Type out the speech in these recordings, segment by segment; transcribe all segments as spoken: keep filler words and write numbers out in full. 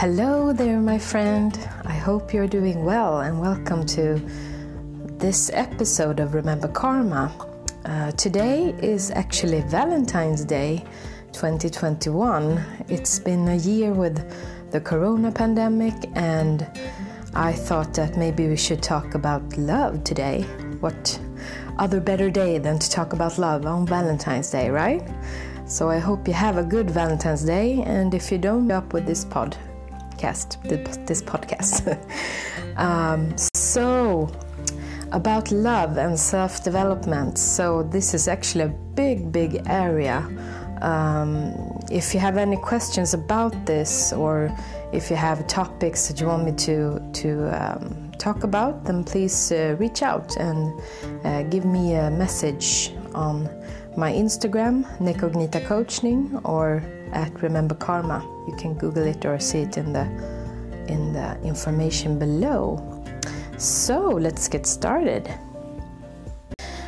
Hello there, my friend. I hope you're doing well, and welcome to this episode of Remember Karma. Uh, today is actually Valentine's Day twenty twenty-one. It's been a year with the corona pandemic, and I thought that maybe we should talk about love today. What other better day than to talk about love on Valentine's Day, right? So I hope you have a good Valentine's Day, and if you don't, up with this pod. Cast, this podcast. um, so, about love and self-development. So this is actually a big, big area. Um, if you have any questions about this, or if you have topics that you want me to, to um, talk about, then please uh, reach out and uh, give me a message on my Instagram, Necognita Coaching, or at Remember Karma. You can Google it or see it in the in the information below. So let's get started.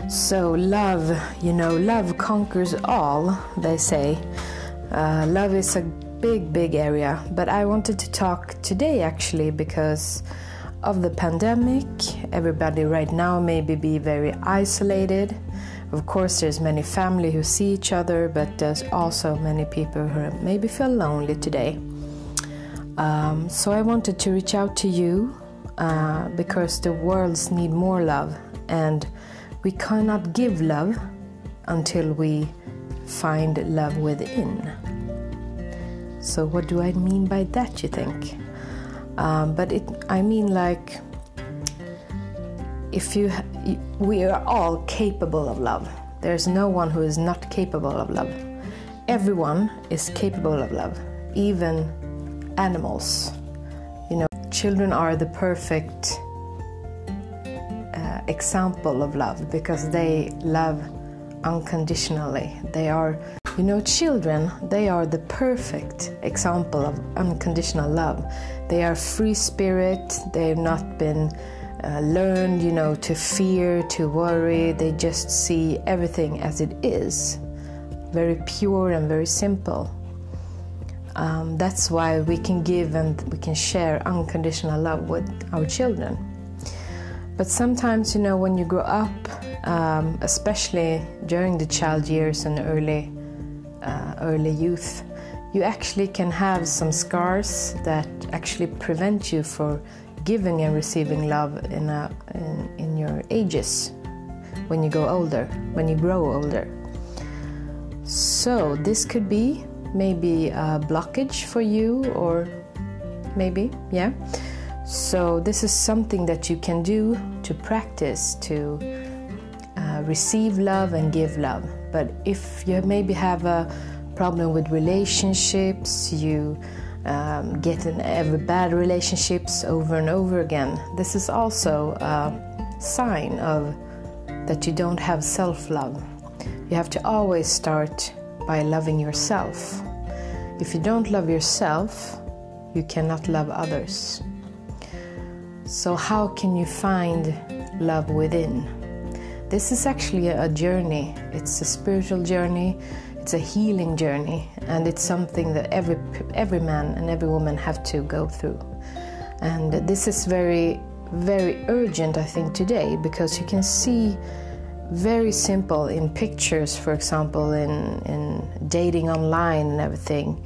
So love, you know, love conquers all, they say. Uh, love is a big, big area. But I wanted to talk today actually because of the pandemic. Everybody right now maybe be very isolated. Of course, there's many family who see each other, but there's also many people who maybe feel lonely today. Um, so I wanted to reach out to you uh, because the worlds need more love, and we cannot give love until we find love within. So what do I mean by that, you think? Um, but it, I mean like... If you, we are all capable of love. There's no one who is not capable of love. Everyone is capable of love, even animals. You know, children are the perfect uh, example of love because they love unconditionally. They are, you know, children, they are the perfect example of unconditional love. They are free spirit. They have not been Uh, learned, you know, to fear, to worry. They just see everything as it is, very pure and very simple. Um, that's why we can give and we can share unconditional love with our children. But sometimes, you know, when you grow up, um, especially during the child years and early, uh, early youth, you actually can have some scars that actually prevent you from giving and receiving love in, a, in in your ages, when you go older, when you grow older. So this could be maybe a blockage for you, or maybe, yeah. So this is something that you can do to practice to uh, receive love and give love. But if you maybe have a problem with relationships, you Um, get in every bad relationships over and over again. This is also a sign of that you don't have self-love. You have to always start by loving yourself. If you don't love yourself, you cannot love others. So how can you find love within? This is actually a journey. It's a spiritual journey. It's a healing journey, and it's something that every every man and every woman have to go through. And this is very, very urgent, I think, today, because you can see very simple in pictures, for example, in, in dating online and everything.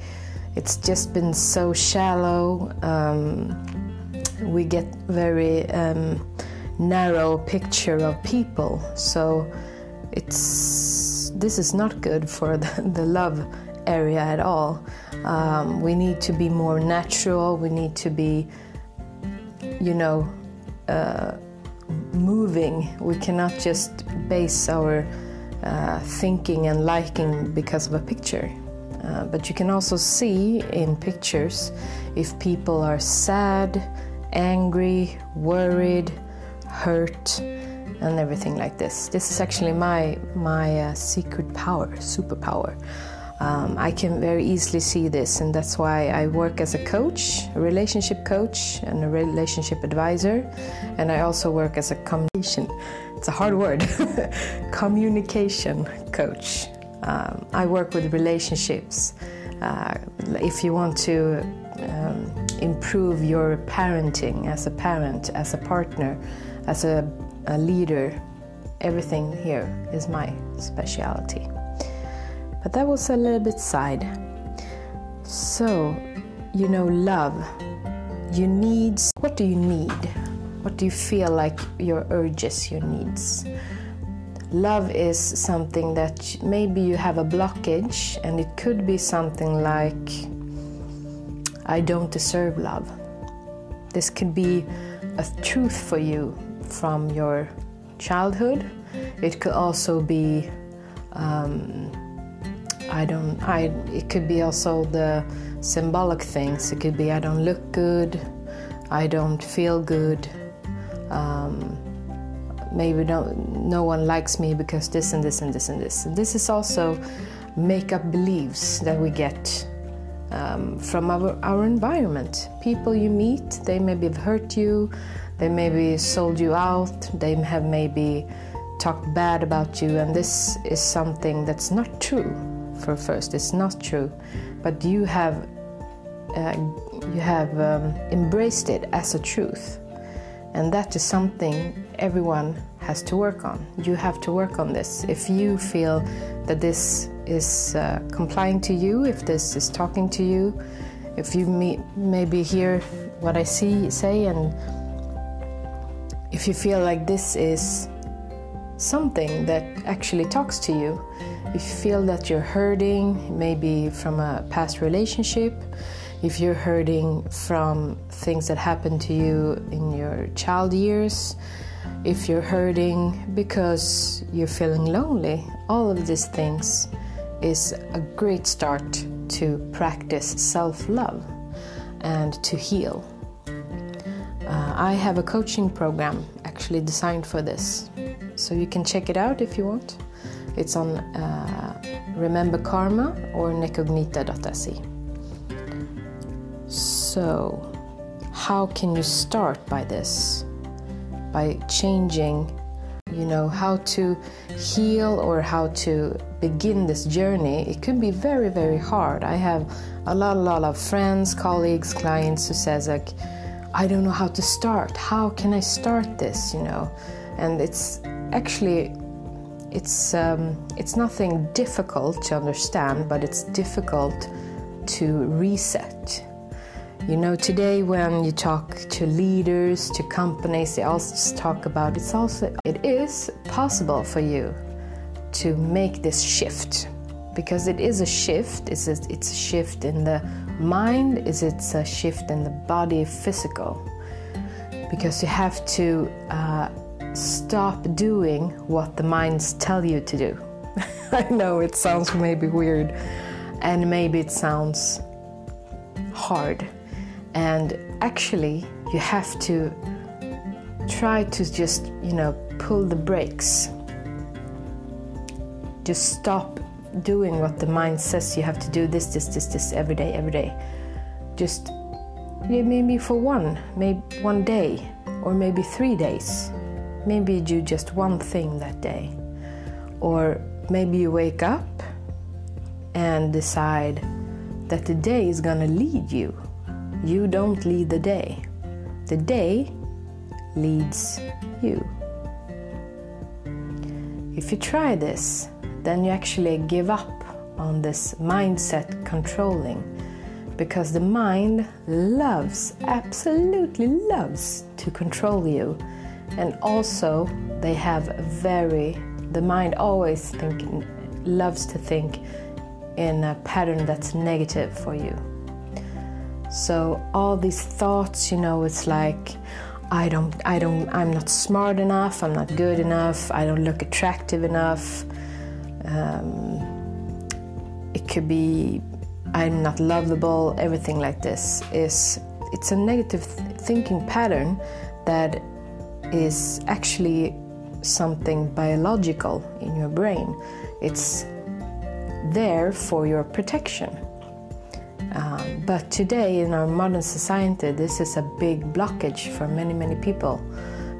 It's just been so shallow. Um, we get very um, narrow picture of people. So it's... This is not good for the, the love area at all. Um, we need to be more natural. We need to be, you know, uh, moving. We cannot just base our uh, thinking and liking because of a picture. Uh, but you can also see in pictures if people are sad, angry, worried, hurt, and everything like this. This is actually my my uh, secret power, superpower. Um, I can very easily see this, and that's why I work as a coach, a relationship coach, and a relationship advisor. And I also work as a communication, it's a hard word, communication coach. Um, I work with relationships. Uh, if you want to um, improve your parenting as a parent, as a partner, as a, a leader. Everything here is my speciality. But that was a little bit side. So, you know, love. You need, what do you need? What do you feel like your urges, your needs? Love is something that maybe you have a blockage, and it could be something like, I don't deserve love. This could be a truth for you from your childhood. It could also be, um, I don't, I, it could be also the symbolic things. It could be, I don't look good, I don't feel good, um, maybe no, no one likes me because this and this and this and this. And this is also make-up beliefs that we get Um, from our, our environment. People you meet, they maybe have hurt you, they maybe sold you out, they have maybe talked bad about you, and this is something that's not true. For first, it's not true, but you have uh, you have um, embraced it as a truth, and that is something everyone has to work on. You have to work on this. If you feel that this is uh, complying to you, if this is talking to you, if you may, maybe hear what I see say, and if you feel like this is something that actually talks to you, if you feel that you're hurting maybe from a past relationship, if you're hurting from things that happened to you in your child years, if you're hurting because you're feeling lonely, all of these things is a great start to practice self-love and to heal. Uh, I have a coaching program actually designed for this, so you can check it out if you want. It's on uh, Remember Karma or necognita dot s e. So, how can you start by this? By changing, you know, how to heal or how to begin this journey. It could be very, very hard. I have a lot, a lot of friends, colleagues, clients who says like, I don't know how to start. How can I start this, you know? And it's actually, it's, um, it's nothing difficult to understand, but it's difficult to reset. You know, today when you talk to leaders, to companies, they also talk about it's also it is possible for you to make this shift, because it is a shift. It's a, it's a shift in the mind. Is it's a shift in the body, physical, because you have to uh, stop doing what the minds tell you to do. I know it sounds maybe weird, and maybe it sounds hard. And actually, you have to try to just, you know, pull the brakes. Just stop doing what the mind says you have to do, this, this, this, this, every day, every day. Just maybe for one, maybe one day, or maybe three days. Maybe you do just one thing that day. Or maybe you wake up and decide that the day is gonna lead you. You don't lead the day. The day leads you. If you try this, then you actually give up on this mindset controlling, because the mind loves, absolutely loves to control you. And also they have a very, the mind always think, loves to think in a pattern that's negative for you. So all these thoughts, you know, it's like, I don't, I don't, I'm not smart enough, I'm not good enough, I don't look attractive enough. Um, it could be, I'm not lovable, everything like this is, it's a negative th- thinking pattern that is actually something biological in your brain. It's there for your protection. Um, but today in our modern society, this is a big blockage for many, many people,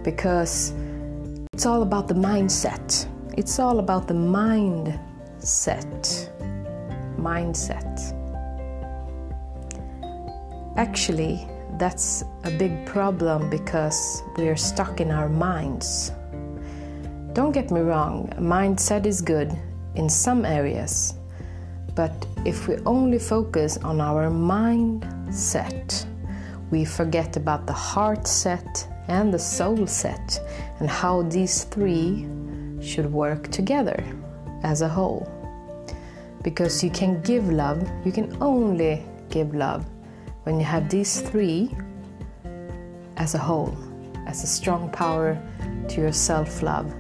because it's all about the mindset. It's all about the mindset. Mindset. Actually, that's a big problem because we're stuck in our minds. Don't get me wrong, mindset is good in some areas, but if we only focus on our mindset, we forget about the heart set and the soul set and how these three should work together as a whole. Because you can give love, you can only give love when you have these three as a whole, as a strong power to your self-love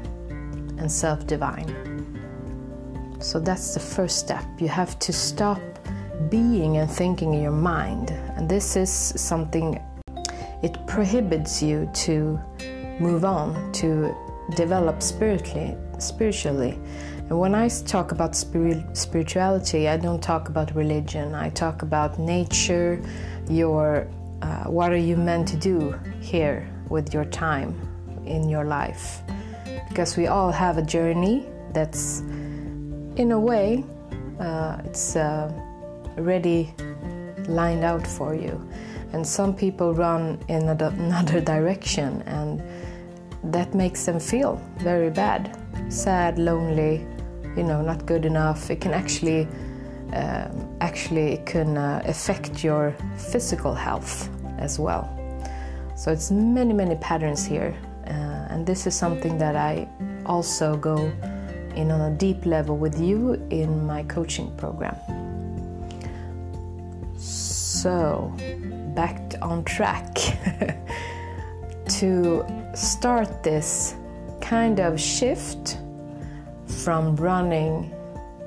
and self-divine. So that's the first step. You have to stop being and thinking in your mind. And this is something, it prohibits you to move on, to develop spiritually. spiritually. And when I talk about spirituality, I don't talk about religion. I talk about nature, your uh, what are you meant to do here with your time in your life? Because we all have a journey that's, in a way, uh, it's uh, already lined out for you. And some people run in another direction, and that makes them feel very bad. Sad, lonely, you know, not good enough. It can actually, um, actually, it can uh, affect your physical health as well. So it's many, many patterns here, uh, and this is something that I also go in on a deep level with you in my coaching program. So, back on track to start this kind of shift from running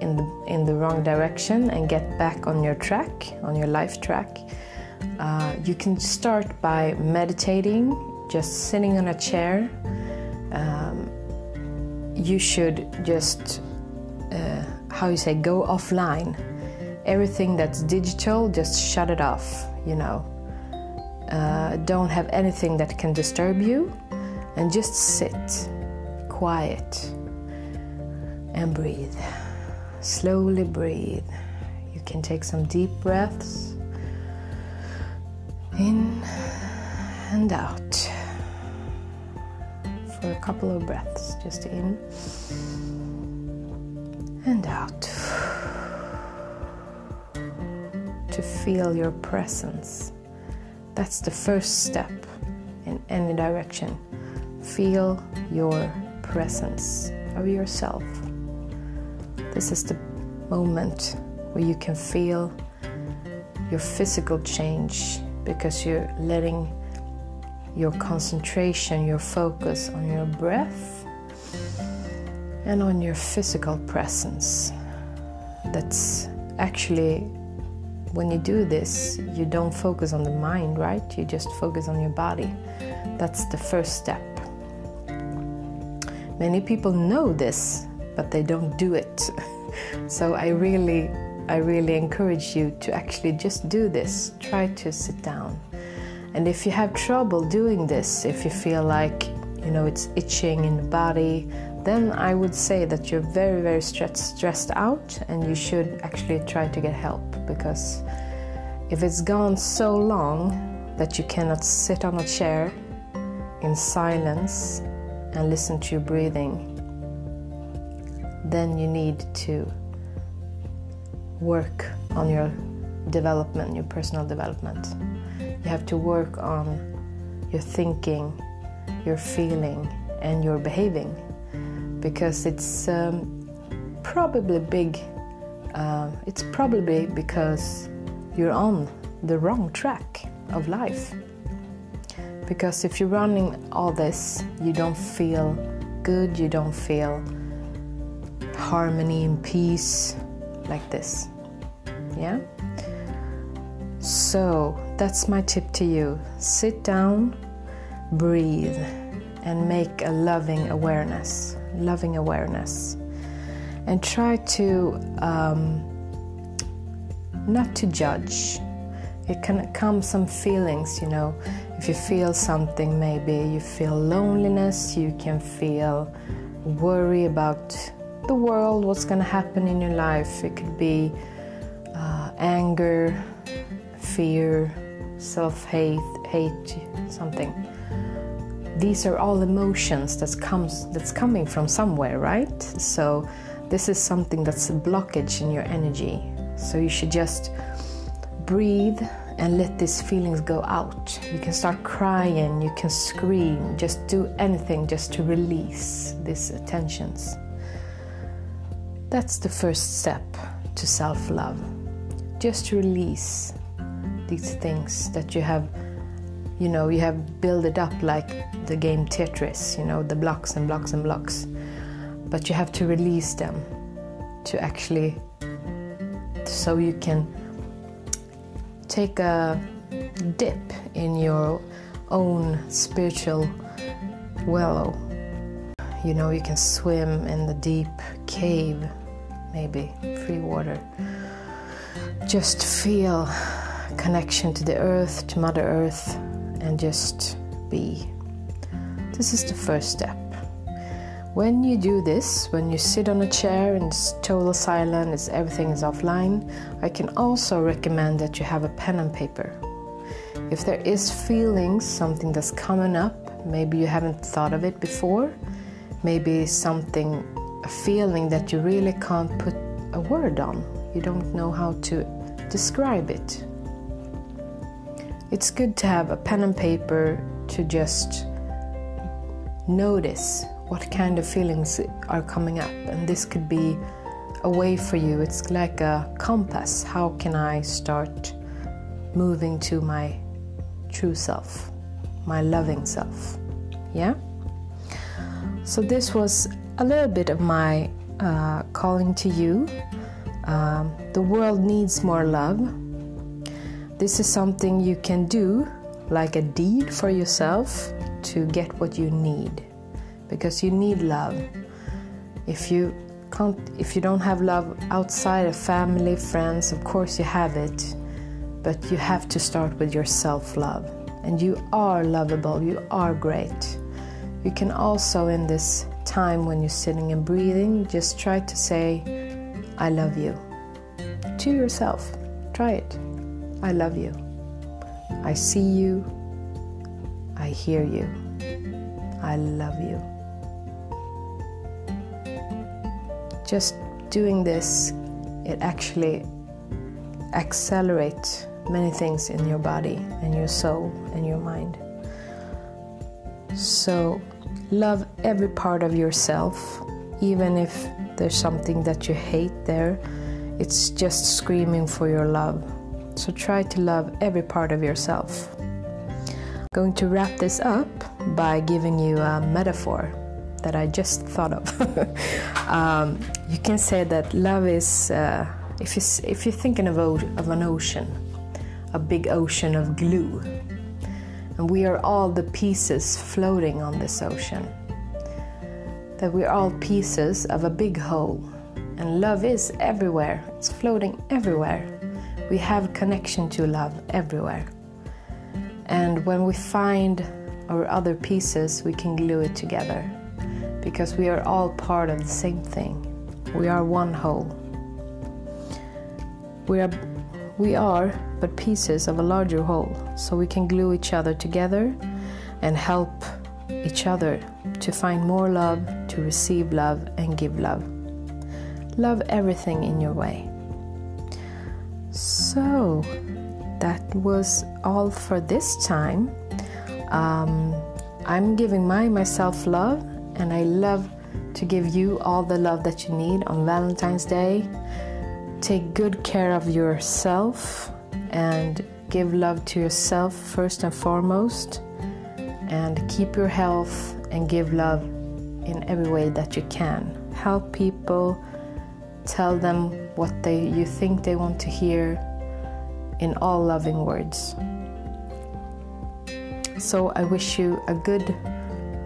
in the, in the wrong direction and get back on your track, on your life track. Uh, you can start by meditating, just sitting on a chair. Um, you should just, uh, how you say, go offline. Everything that's digital, just shut it off, you know. Uh, don't have anything that can disturb you, and just sit. Quiet and breathe. Slowly breathe. You can take some deep breaths in and out for a couple of breaths, just in and out, to feel your presence. That's the first step in any direction. Feel your presence of yourself. This is the moment where you can feel your physical change because you're letting your concentration, your focus on your breath and on your physical presence. That's actually, when you do this, you don't focus on the mind, right? You just focus on your body. That's the first step. Many people know this, but they don't do it. So I really, I really encourage you to actually just do this. Try to sit down. And if you have trouble doing this, if you feel like, you know, it's itching in the body, then I would say that you're very, very stressed, stressed out, and you should actually try to get help, because if it's gone so long that you cannot sit on a chair in silence and listen to your breathing, then you need to work on your development, your personal development. You have to work on your thinking, your feeling, and your behaving, because it's um, probably big. Uh, it's probably because you're on the wrong track of life. Because if you're running all this, you don't feel good, you don't feel harmony and peace like this, yeah? So that's my tip to you. Sit down, breathe, and make a loving awareness, loving awareness. And try to, um, not to judge. It can come some feelings, you know. If you feel something, maybe you feel loneliness, you can feel worry about the world, what's going to happen in your life. It could be uh, anger, fear, self-hate, hate, something. These are all emotions that's comes that's coming from somewhere, right? So this is something that's a blockage in your energy. So you should just breathe and let these feelings go out. You can start crying, you can scream, just do anything just to release these tensions. That's the first step to self-love. Just release these things that you have, you know, you have built it up like the game Tetris, you know, the blocks and blocks and blocks. But you have to release them to actually, so you can take a dip in your own spiritual well. You know, you can swim in the deep cave, maybe free water. Just feel connection to the earth, to Mother Earth, and just be. This is the first step. When you do this, when you sit on a chair and it's total silence, it's, everything is offline, I can also recommend that you have a pen and paper. If there is feelings, something that's coming up, maybe you haven't thought of it before, maybe something, a feeling that you really can't put a word on, you don't know how to describe it. It's good to have a pen and paper to just notice what kind of feelings are coming up. And this could be a way for you. It's like a compass. How can I start moving to my true self, my loving self? Yeah? So this was a little bit of my uh, calling to you. Um, the world needs more love. This is something you can do, like a deed for yourself, to get what you need, because you need love. If you can't, if you don't have love outside of family, friends, of course you have it, but you have to start with your self-love. And you are lovable. You are great. You can also, in this time when you're sitting and breathing, just try to say, I love you, to yourself. Try it. I love you. I see you. I hear you. I love you. Just doing this, it actually accelerates many things in your body and your soul and your mind. So love every part of yourself, even if there's something that you hate there. It's just screaming for your love. So try to love every part of yourself. I'm going to wrap this up by giving you a metaphor that I just thought of. um, you can say that love is, uh, if, you, if you're thinking of, of an ocean, a big ocean of glue, and we are all the pieces floating on this ocean, that we're all pieces of a big whole, and love is everywhere, it's floating everywhere. We have connection to love everywhere. And when we find our other pieces, we can glue it together, because we are all part of the same thing. We are one whole. We are, we are but pieces of a larger whole, so we can glue each other together and help each other to find more love, to receive love and give love. Love everything in your way. So that was all for this time. Um, I'm giving my myself love, and I love to give you all the love that you need on Valentine's Day. Take good care of yourself and give love to yourself first and foremost. And keep your health and give love in every way that you can. Help people. Tell them what they you think they want to hear in all loving words. So I wish you a good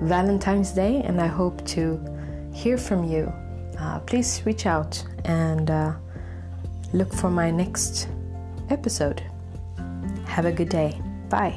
Valentine's Day, and I hope to hear from you. Uh, please reach out and uh, look for my next episode. Have a good day. Bye.